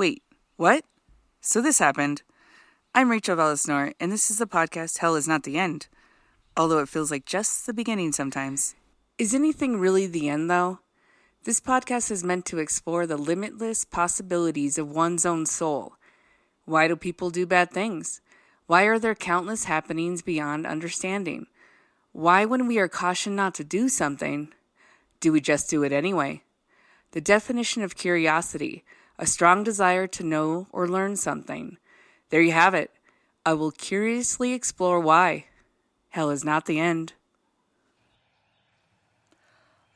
Wait, what? So this happened. I'm Rachel Vallisnor, and this is the podcast Hell is Not the End, although it feels like just the beginning sometimes. Is anything really the end, though? This podcast is meant to explore the limitless possibilities of one's own soul. Why do people do bad things? Why are there countless happenings beyond understanding? Why, when we are cautioned not to do something, do we just do it anyway? The definition of curiosity, a strong desire to know or learn something. There you have it. I will curiously explore why. Hell is not the end.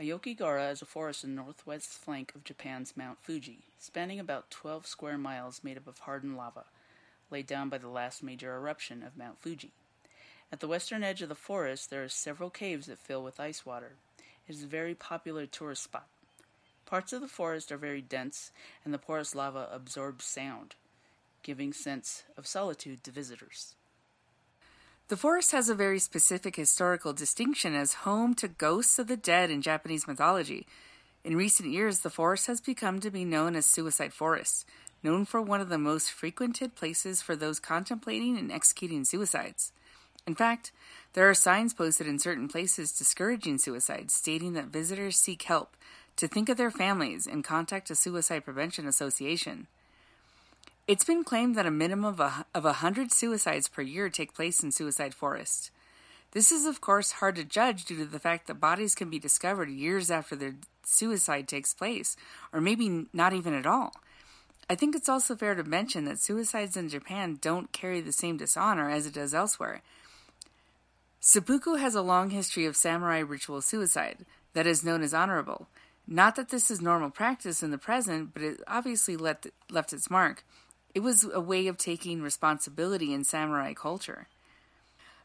Aokigahara is a forest in the northwest flank of Japan's Mount Fuji, spanning about 12 square miles made up of hardened lava, laid down by the last major eruption of Mount Fuji. At the western edge of the forest, there are several caves that fill with ice water. It is a very popular tourist spot. Parts of the forest are very dense, and the porous lava absorbs sound, giving sense of solitude to visitors. The forest has a very specific historical distinction as home to ghosts of the dead in Japanese mythology. In recent years, the forest has become to be known as Suicide Forest, known for one of the most frequented places for those contemplating and executing suicides. In fact, there are signs posted in certain places discouraging suicides, stating that visitors seek help, to think of their families, and contact a suicide prevention association. It's been claimed that a minimum of 100 suicides per year take place in Suicide Forest. This is, of course, hard to judge due to the fact that bodies can be discovered years after their suicide takes place, or maybe not even at all. I think it's also fair to mention that suicides in Japan don't carry the same dishonor as it does elsewhere. Seppuku has a long history of samurai ritual suicide that is known as honorable. Not that this is normal practice in the present, but it obviously left its mark. It was a way of taking responsibility in samurai culture.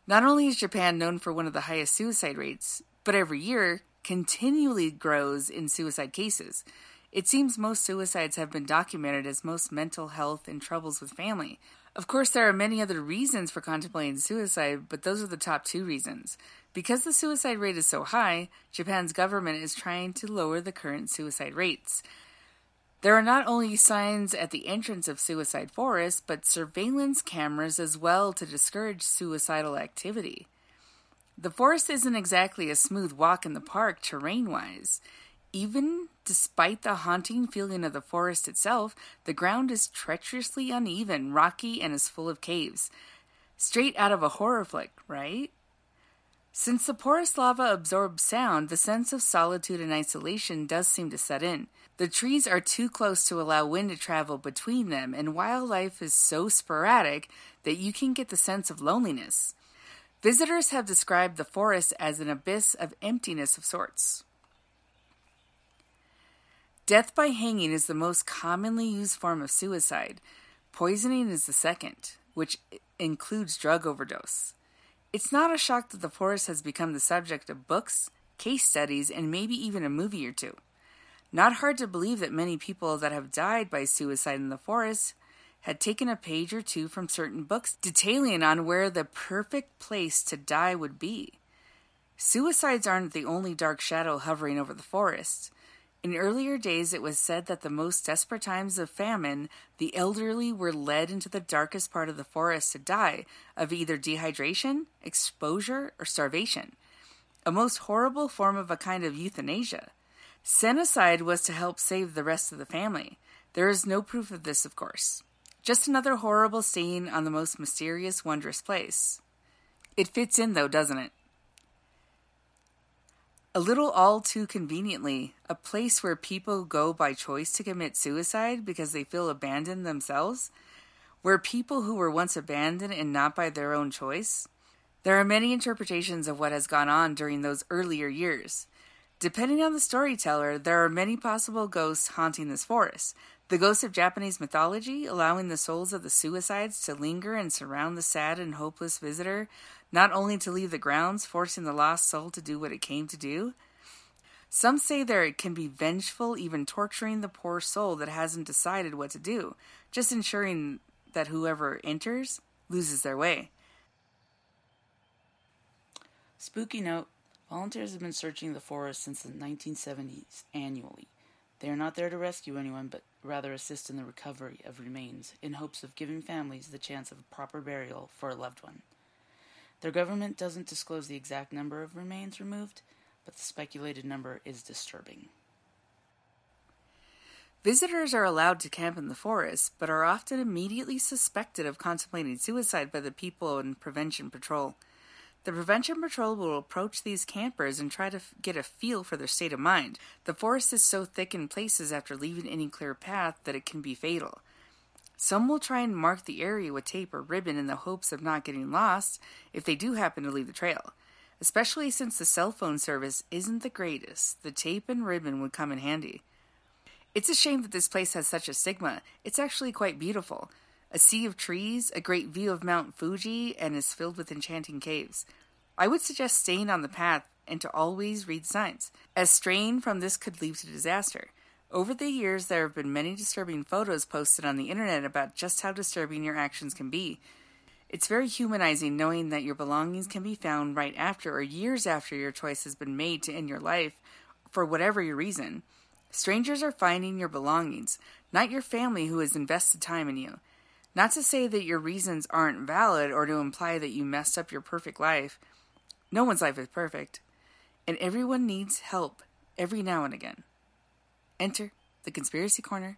Not only is Japan known for one of the highest suicide rates, but every year continually grows in suicide cases. It seems most suicides have been documented as most mental health and troubles with family. Of course, there are many other reasons for contemplating suicide, but those are the top two reasons. Because the suicide rate is so high, Japan's government is trying to lower the current suicide rates. There are not only signs at the entrance of Suicide Forest, but surveillance cameras as well to discourage suicidal activity. The forest isn't exactly a smooth walk in the park terrain-wise. Even despite the haunting feeling of the forest itself, the ground is treacherously uneven, rocky, and is full of caves. Straight out of a horror flick, right? Since the porous lava absorbs sound, the sense of solitude and isolation does seem to set in. The trees are too close to allow wind to travel between them, and wildlife is so sporadic that you can get the sense of loneliness. Visitors have described the forest as an abyss of emptiness of sorts. Death by hanging is the most commonly used form of suicide. Poisoning is the second, which includes drug overdose. It's not a shock that the forest has become the subject of books, case studies, and maybe even a movie or two. Not hard to believe that many people that have died by suicide in the forest had taken a page or two from certain books detailing on where the perfect place to die would be. Suicides aren't the only dark shadow hovering over the forest. In earlier days, it was said that the most desperate times of famine, the elderly were led into the darkest part of the forest to die of either dehydration, exposure, or starvation, a most horrible form of a kind of euthanasia. Senocide was to help save the rest of the family. There is no proof of this, of course. Just another horrible scene on the most mysterious, wondrous place. It fits in, though, doesn't it? A little all too conveniently, a place where people go by choice to commit suicide because they feel abandoned themselves, where people who were once abandoned and not by their own choice. There are many interpretations of what has gone on during those earlier years. Depending on the storyteller, there are many possible ghosts haunting this forest, the ghosts of Japanese mythology, allowing the souls of the suicides to linger and surround the sad and hopeless visitor, not only to leave the grounds, forcing the lost soul to do what it came to do. Some say there it can be vengeful, even torturing the poor soul that hasn't decided what to do, just ensuring that whoever enters loses their way. Spooky note. Volunteers have been searching the forest since the 1970s annually. They are not there to rescue anyone, but rather assist in the recovery of remains in hopes of giving families the chance of a proper burial for a loved one. Their government doesn't disclose the exact number of remains removed, but the speculated number is disturbing. Visitors are allowed to camp in the forest, but are often immediately suspected of contemplating suicide by the people in Prevention Patrol. The Prevention Patrol will approach these campers and try to get a feel for their state of mind. The forest is so thick in places after leaving any clear path that it can be fatal. Some will try and mark the area with tape or ribbon in the hopes of not getting lost if they do happen to leave the trail. Especially since the cell phone service isn't the greatest, the tape and ribbon would come in handy. It's a shame that this place has such a stigma. It's actually quite beautiful. A sea of trees, a great view of Mount Fuji, and is filled with enchanting caves. I would suggest staying on the path and to always read signs, as straying from this could lead to disaster. Over the years, there have been many disturbing photos posted on the internet about just how disturbing your actions can be. It's very humanizing knowing that your belongings can be found right after or years after your choice has been made to end your life, for whatever your reason. Strangers are finding your belongings, not your family who has invested time in you. Not to say that your reasons aren't valid or to imply that you messed up your perfect life. No one's life is perfect, and everyone needs help every now and again. Enter the Conspiracy Corner.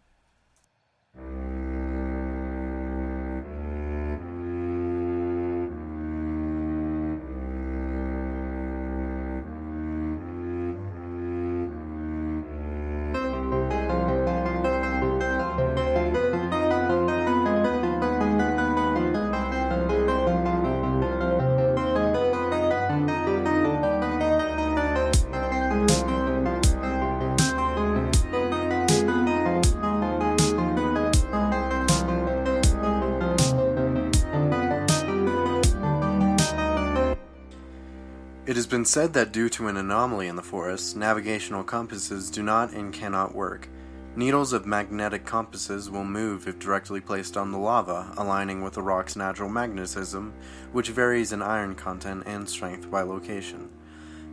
It has been said that due to an anomaly in the forest, navigational compasses do not and cannot work. Needles of magnetic compasses will move if directly placed on the lava, aligning with the rock's natural magnetism, which varies in iron content and strength by location.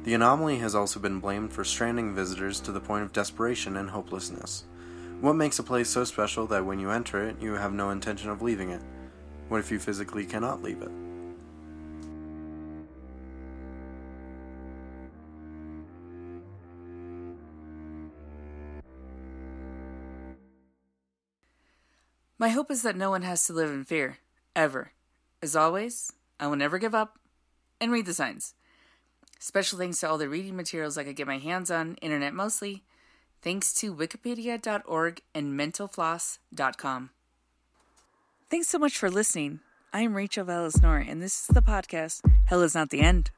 The anomaly has also been blamed for stranding visitors to the point of desperation and hopelessness. What makes a place so special that when you enter it, you have no intention of leaving it? What if you physically cannot leave it? My hope is that no one has to live in fear, ever. As always, I will never give up and read the signs. Special thanks to all the reading materials I could get my hands on, internet mostly. Thanks to wikipedia.org and mentalfloss.com. Thanks so much for listening. I am Rachel Vallisnor, and this is the podcast, Hell is Not the End.